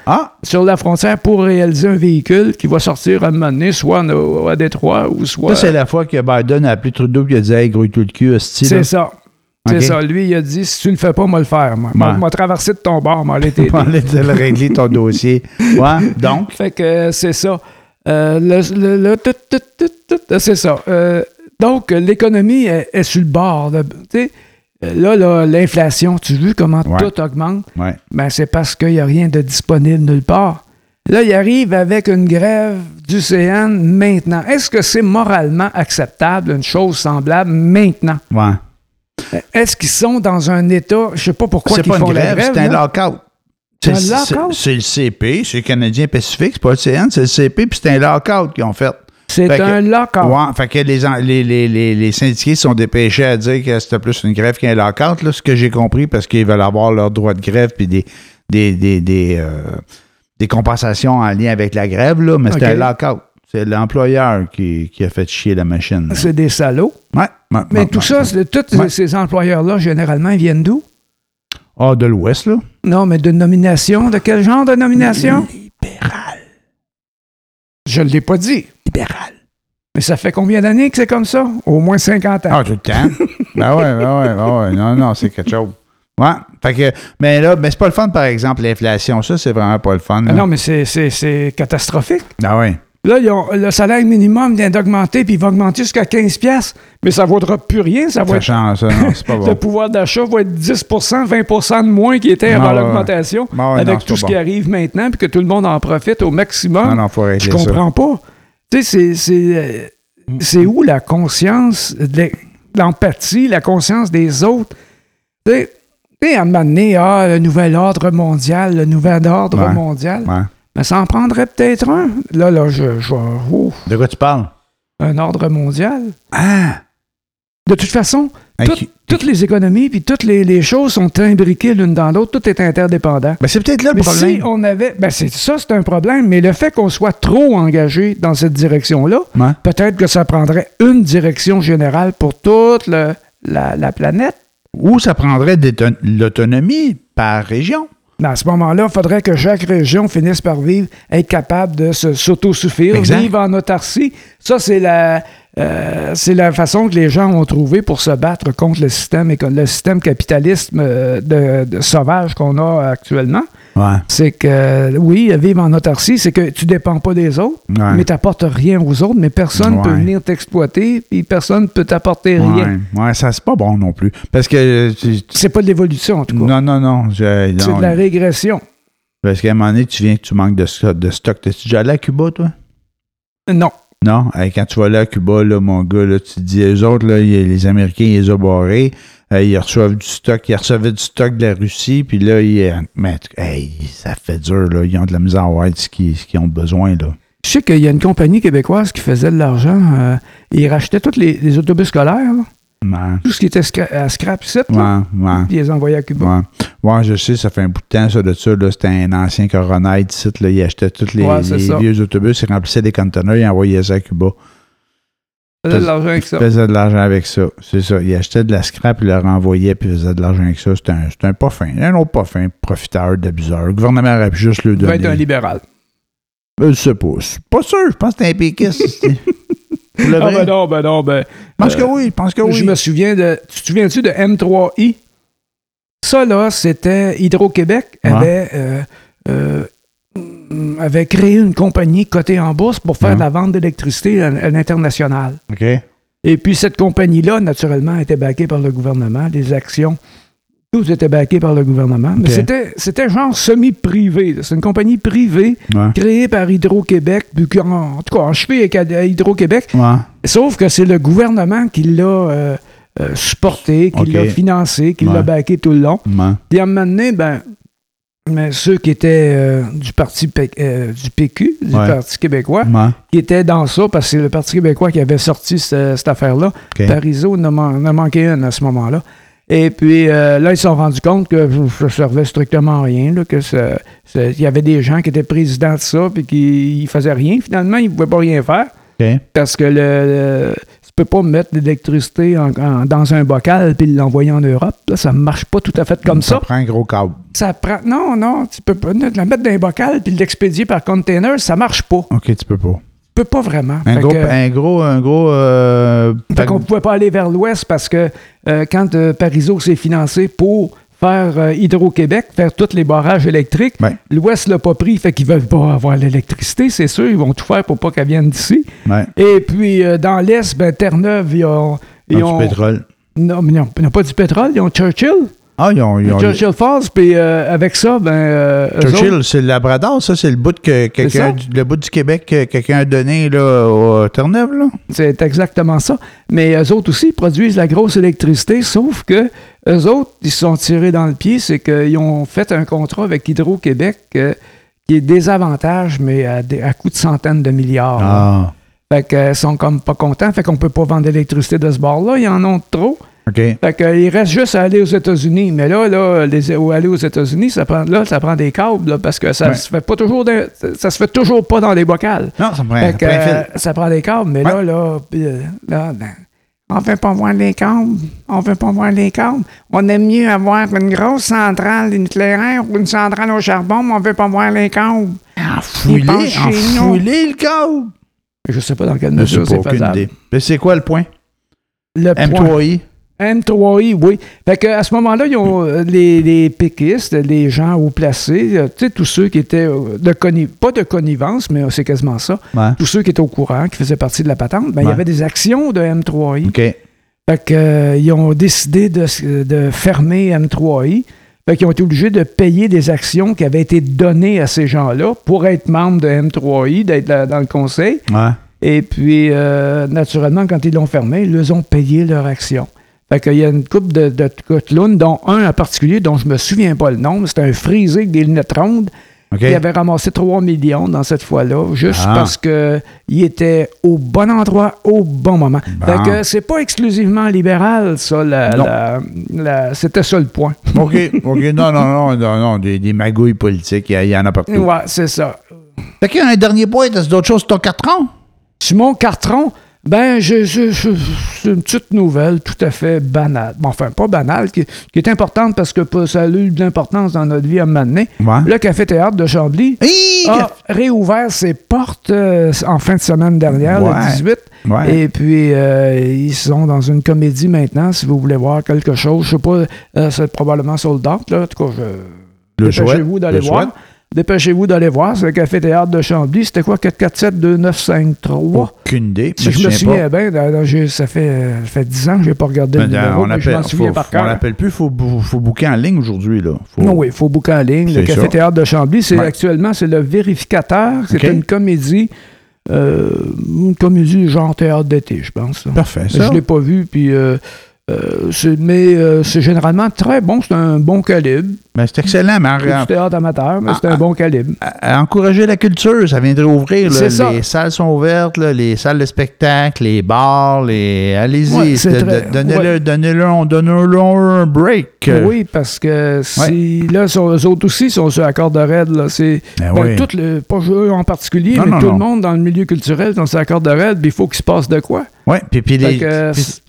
sur la frontière pour réaliser un véhicule qui va sortir à un moment donné, soit à Détroit ou soit... Ça, c'est la fois que Biden a appelé Trudeau et il a dit « Hey, gros tout le cul, hostile. » C'est ça. Okay. C'est ça. Lui, il a dit « Si tu le fais pas, moi le faire. Moi, m'a traversé de ton bord, moi, t'aider. » Moi, je vais régler ton dossier. Ouais, donc... Fait que c'est ça. C'est ça. Donc, l'économie est sur le bord. Là, l'inflation, tu vois comment tout augmente? Ouais. Ben, c'est parce qu'il n'y a rien de disponible nulle part. Là, il arrive avec une grève du CN maintenant. Est-ce que c'est moralement acceptable, une chose semblable, maintenant? Ouais. Est-ce qu'ils sont dans un état... Je ne sais pas pourquoi ils font la grève. C'est un lock-out. C'est le CP, c'est le Canadien Pacifique, c'est pas le CN, c'est le CP, puis c'est un lock-out qu'ils ont fait. C'est un lock-out. Oui, fait que les syndiqués sont dépêchés à dire que c'était plus une grève qu'un lock-out, là, ce que j'ai compris, parce qu'ils veulent avoir leur droit de grève puis des compensations en lien avec la grève, là, mais c'était un lock-out. C'est l'employeur qui a fait chier la machine. Là. C'est des salauds. Oui. Tous ces employeurs-là, généralement, ils viennent d'où? Ah, de l'Ouest, là. Non, mais de nomination. De quel genre de nomination? Libéral. Je ne l'ai pas dit. Libéral. Mais ça fait combien d'années que c'est comme ça? Au moins 50 ans. Ah, tout le temps. Ben ouais. Non, c'est quelque chose. Ouais. Fait que, mais là, c'est pas le fun, par exemple, l'inflation. Ça, c'est vraiment pas le fun. Là. Non, mais c'est catastrophique. Ah oui. Là, le salaire minimum vient d'augmenter, puis il va augmenter jusqu'à 15$, mais ça ne vaudra plus rien. C'est pas bon. Le pouvoir d'achat va être 10%, 20% de moins qui était avant l'augmentation, avec tout ce qui arrive maintenant, puis que tout le monde en profite au maximum. Non, faut régler ça. Je comprends pas. Tu sais, c'est où la conscience, l'empathie, la conscience des autres? Tu sais, à un moment donné, le nouvel ordre mondial, Ouais. Mais ça en prendrait peut-être un. Là, De quoi tu parles? Un ordre mondial. Ah! De toute façon, toutes les économies puis toutes les choses sont imbriquées l'une dans l'autre. Tout est interdépendant. Ben c'est peut-être là le problème. Si on avait... Ben c'est un problème. Mais le fait qu'on soit trop engagé dans cette direction-là, ouais, peut-être que ça prendrait une direction générale pour toute la planète. Ou ça prendrait l'autonomie par région. Ben à ce moment-là, il faudrait que chaque région finisse par vivre, être capable de s'autosuffire, vivre en autarcie. Ça, c'est la façon que les gens ont trouvée pour se battre contre le système capitaliste de sauvage qu'on a actuellement. Ouais. C'est que, oui, vivre en autarcie, c'est que tu ne dépends pas des autres, ouais, mais tu n'apportes rien aux autres, mais personne ne, ouais, peut venir t'exploiter, puis personne ne peut t'apporter, ouais, rien. Oui, ça, c'est pas bon non plus. Parce que... c'est pas de l'évolution, en tout cas. Non. C'est de la régression. Parce qu'à un moment donné, tu viens que tu manques de stock. T'es-tu déjà allé à Cuba, toi? Non. Non, quand tu vas là à Cuba, là, mon gars, là, tu te dis, eux autres, là, les Américains, ils les ont barrés, ils recevaient du stock de la Russie, puis là, ça fait dur, là, ils ont de la misère à avoir ce qu'ils ont besoin, là. Je sais qu'il y a une compagnie québécoise qui faisait de l'argent, ils rachetaient tous les autobus scolaires, là. Ouais. Tout ce qui était à scrap, c'est ça. Puis ils les envoyaient à Cuba. Ouais, je sais, ça fait un bout de temps, ça, de ça. Là, c'était un ancien coroner ici. Là, il achetait tous les vieux autobus, il remplissait des conteneurs, il envoyait ça à Cuba. Il faisait de l'argent avec ça. C'est ça. Il achetait de la scrap, il le renvoyait, puis il faisait de l'argent avec ça. C'était un pas fin. Un autre pas fin, profiteur, d'abuseur. Le gouvernement aurait pu juste le donner. Il va être un libéral. Je sais pas. Je suis pas sûr. Je pense que c'est un péquiste. Ben non. Je pense que oui. Je me souviens tu te souviens-tu de M3i? Ça, là, c'était Hydro-Québec avait créé une compagnie cotée en bourse pour faire de la vente d'électricité à l'international. OK. Et puis, cette compagnie-là, naturellement, était backée par le gouvernement. Les actions, tout était backé par le gouvernement. Okay. Mais c'était genre semi-privé. C'est une compagnie privée créée par Hydro-Québec, en tout cas en cheville avec Hydro-Québec. Ouais. Sauf que c'est le gouvernement qui l'a supporté, qui l'a financé, qui l'a backé tout le long. Puis à un moment donné, mais ceux qui étaient du parti du PQ, du Parti québécois, qui étaient dans ça, parce que c'est le Parti québécois qui avait sorti cette affaire-là. Okay. Parizeau en a manqué une à ce moment-là. Et puis, là, ils se sont rendus compte que ça ne servait strictement à rien, là, que il y avait des gens qui étaient présidents de ça, puis qui ne faisaient rien. Finalement, ils ne pouvaient pas rien faire. Okay. Parce que tu ne peux pas mettre l'électricité dans un bocal puis l'envoyer en Europe. Là, ça ne marche pas tout à fait comme ça. Ça prend un gros câble. Ça prend... Non, tu peux pas la mettre dans un bocal puis l'expédier par container, ça ne marche pas. OK, tu peux pas. Peut pas vraiment. Un gros. Fait qu'on pouvait pas aller vers l'ouest parce que quand Parizeau s'est financé pour faire Hydro-Québec, faire tous les barrages électriques, l'ouest l'a pas pris, fait qu'ils veulent pas avoir l'électricité, c'est sûr, ils vont tout faire pour pas qu'elle vienne d'ici. Ouais. Et puis dans l'est, Terre-Neuve, ils ont du pétrole. Non, mais ils n'ont pas du pétrole, ils ont Churchill. Ah, ils ont Churchill Falls, puis avec ça, Churchill, c'est le Labrador, ça, c'est le bout que le bout du Québec que quelqu'un a donné là, à Terre-Neuve, là. C'est exactement ça. Mais eux autres aussi, ils produisent la grosse électricité, sauf que eux autres, ils se sont tirés dans le pied, c'est qu'ils ont fait un contrat avec Hydro-Québec qui est désavantage, mais à coût de centaines de milliards. Ah. Fait qu'ils sont comme pas contents, fait qu'on peut pas vendre d'électricité de ce bord-là, ils en ont trop. Okay. Fait qu'il reste juste à aller aux États-Unis. Mais aller aux États-Unis, ça prend des câbles, là, parce que ça se fait pas toujours pas dans les bocales. Non, ça prend des câbles, mais on veut pas voir les câbles. On aime mieux avoir une grosse centrale nucléaire ou une centrale au charbon, mais on veut pas voir les câbles. Enfouler le câble! Je sais pas dans quelle mesure c'est faisable. Mais c'est quoi le point? Le M3i. M3i, oui. Fait qu'à ce moment-là, ils ont les péquistes, les gens haut placés, tu sais, tous ceux qui étaient pas de connivence, mais c'est quasiment ça. Ouais. Tous ceux qui étaient au courant, qui faisaient partie de la patente, il y avait des actions de M3i. Okay. Fait qu'ils ont décidé de fermer M3i. Fait qu'ils ont été obligés de payer des actions qui avaient été données à ces gens-là pour être membres de M3i, d'être dans le conseil. Ouais. Et puis, naturellement, quand ils l'ont fermé, ils les ont payé leur action. Fait qu'il y a une couple de clowns, dont un en particulier, dont je ne me souviens pas le nom. C'était un frisé avec des lunettes rondes. Okay. Il avait ramassé 3 millions dans cette fois-là, juste parce qu'il était au bon endroit, au bon moment. Bon. Fait que c'est pas exclusivement libéral, ça. C'était ça le point. OK. Non. Des magouilles politiques, il y en a partout. Ouais, c'est ça. Fait qu'il y a un dernier point, c'est d'autres choses sur ton carton? Sur mon carton? Ben, c'est une petite nouvelle tout à fait banale. Bon, enfin, pas banale, qui est importante parce que ça a eu de l'importance dans notre vie à un moment donné. Ouais. Le Café-Théâtre de Chambly a réouvert ses portes en fin de semaine dernière, le 18. Ouais. Et puis, ils sont dans une comédie maintenant, si vous voulez voir quelque chose. Je sais pas, c'est probablement sold out, là. En tout cas, dépêchez-vous d'aller voir. Chouette. Dépêchez-vous d'aller voir, c'est le Café-Théâtre de Chambly. C'était quoi, 447-2953? Aucune idée. Si je me souviens bien, ça fait 10 ans que je n'ai pas regardé le numéro, mais je m'en souviens par cœur. On n'appelle plus, il faut booker en ligne aujourd'hui. Oui, il faut booker en ligne. Le Café-Théâtre de Chambly, actuellement, c'est le vérificateur. C'est une comédie... genre théâtre d'été, je pense. Parfait, ça. Je ne l'ai pas vu, puis... c'est généralement très bon, c'est un bon calibre. Ben, c'est excellent, mais c'est du théâtre amateur, mais c'est un bon calibre. À encourager la culture, ça vient de rouvrir. Les salles sont ouvertes, là, les salles de spectacle, les bars, allez-y. Ouais, donnez-leur un break. Oui, parce que eux autres aussi sont sur la corde raide. Là, tout pas eux en particulier, le monde dans le milieu culturel sont sur la corde raide, il faut qu'il se passe de quoi. Oui, puis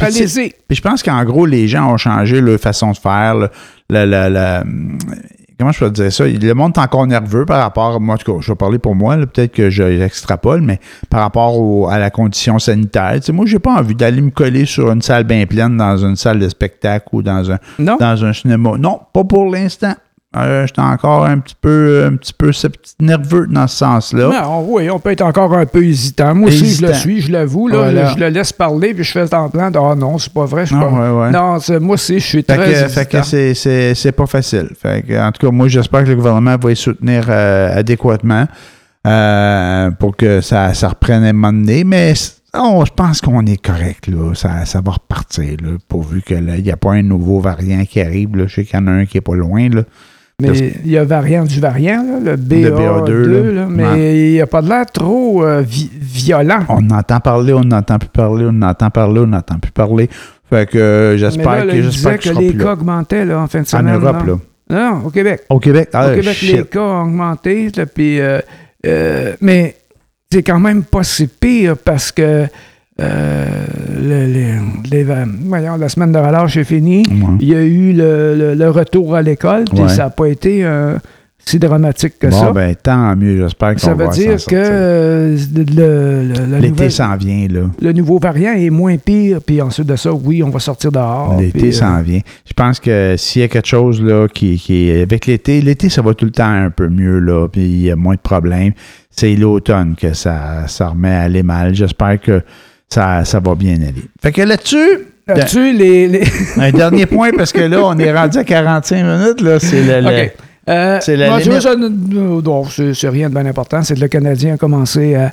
allez-y. Puis je pense qu'en gros, les gens ont changé leur façon de faire. Comment je peux dire ça? Le monde est encore nerveux par rapport... Moi, en tout cas, je vais parler pour moi, là, peut-être que j'extrapole, mais par rapport à la condition sanitaire. Tu sais, moi, j'ai pas envie d'aller me coller sur une salle bien pleine dans une salle de spectacle ou dans un cinéma. Non, pas pour l'instant. J'étais encore un petit peu nerveux dans ce sens-là. On peut être encore un peu hésitant. Moi aussi, je le suis, je l'avoue. Là, je le laisse parler, puis je fais en plan de « Ah non, c'est pas vrai. » Non, moi aussi, je suis très hésitant. Fait que c'est pas facile. Fait que, en tout cas, moi, j'espère que le gouvernement va y soutenir adéquatement pour que ça reprenne un moment donné. Mais je pense qu'on est correct. Là. Ça va repartir, là, pourvu qu'il n'y a pas un nouveau variant qui arrive. Là. Je sais qu'il y en a un qui n'est pas loin, là. Mais il y a variant du variant, là, le BA2, là, mais il n'y a pas de l'air trop violent. On entend parler, on n'entend plus parler, on entend parler, on n'entend plus parler. Fait que j'espère que les cas augmentaient là, en fin de semaine. En Europe, là. Non, au Québec. Au Québec, les cas ont augmenté. Là, puis, mais c'est quand même pas si pire parce que la semaine de relâche est finie. Ouais. Il y a eu le retour à l'école, puis ça n'a pas été si dramatique que ça. Ben, tant mieux, j'espère qu'on va s'en sortir. Ça veut dire que l'été s'en vient, là. Le nouveau variant est moins pire, puis ensuite de ça, oui, on va sortir dehors. L'été s'en vient. Je pense que s'il y a quelque chose, là, qui avec l'été, ça va tout le temps un peu mieux, là, puis il y a moins de problèmes. C'est l'automne que ça remet à aller mal. J'espère que ça va bien aller. Fait que là-dessus, un dernier point, parce que là, on est rendu à 45 minutes. Là, c'est c'est la limite. C'est rien de bien important. C'est que le Canadien a commencé à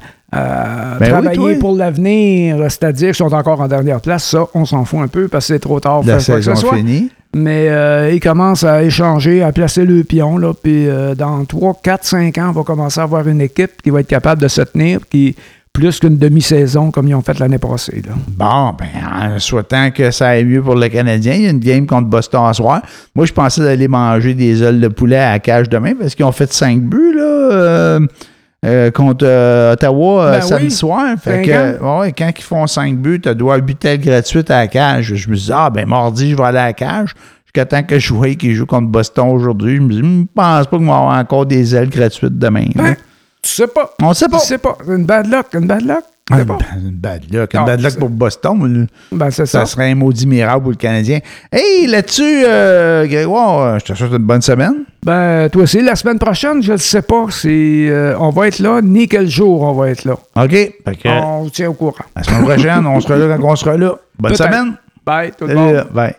travailler pour l'avenir. C'est-à-dire qu'ils sont encore en dernière place. Ça, on s'en fout un peu, parce que c'est trop tard. La saison finie. Mais ils commencent à échanger, à placer le pion. Là, puis dans 3, 4, 5 ans, on va commencer à avoir une équipe qui va être capable de se tenir, qui... plus qu'une demi-saison comme ils ont fait l'année passée. Là. Bon, en souhaitant que ça aille mieux pour le Canadien, il y a une game contre Boston à soir. Moi, je pensais d'aller manger des ailes de poulet à la cage demain parce qu'ils ont fait 5 buts contre Ottawa samedi soir. Fait que, quand ils font 5 buts, tu dois 8 ailes gratuites à la cage. Je me suis dit, mardi, je vais aller à la cage. Jusqu'à temps que je voyais qu'ils jouent contre Boston aujourd'hui, je me dis, je ne pense pas qu'ils vont avoir encore des ailes gratuites demain. Ben. Tu sais pas. On sait pas. Tu sais pas. Une bad luck. Une bad luck pour Boston. Ben, c'est ça. Ça serait un maudit miracle pour le Canadien. Hey, là-dessus, Grégoire, je te souhaite une bonne semaine. Ben, toi aussi, la semaine prochaine, je ne sais pas si on va être là, ni quel jour on va être là. OK. On tient au courant. La semaine prochaine, on sera là quand on sera là. Bonne semaine. Bye, tout le monde. Bye.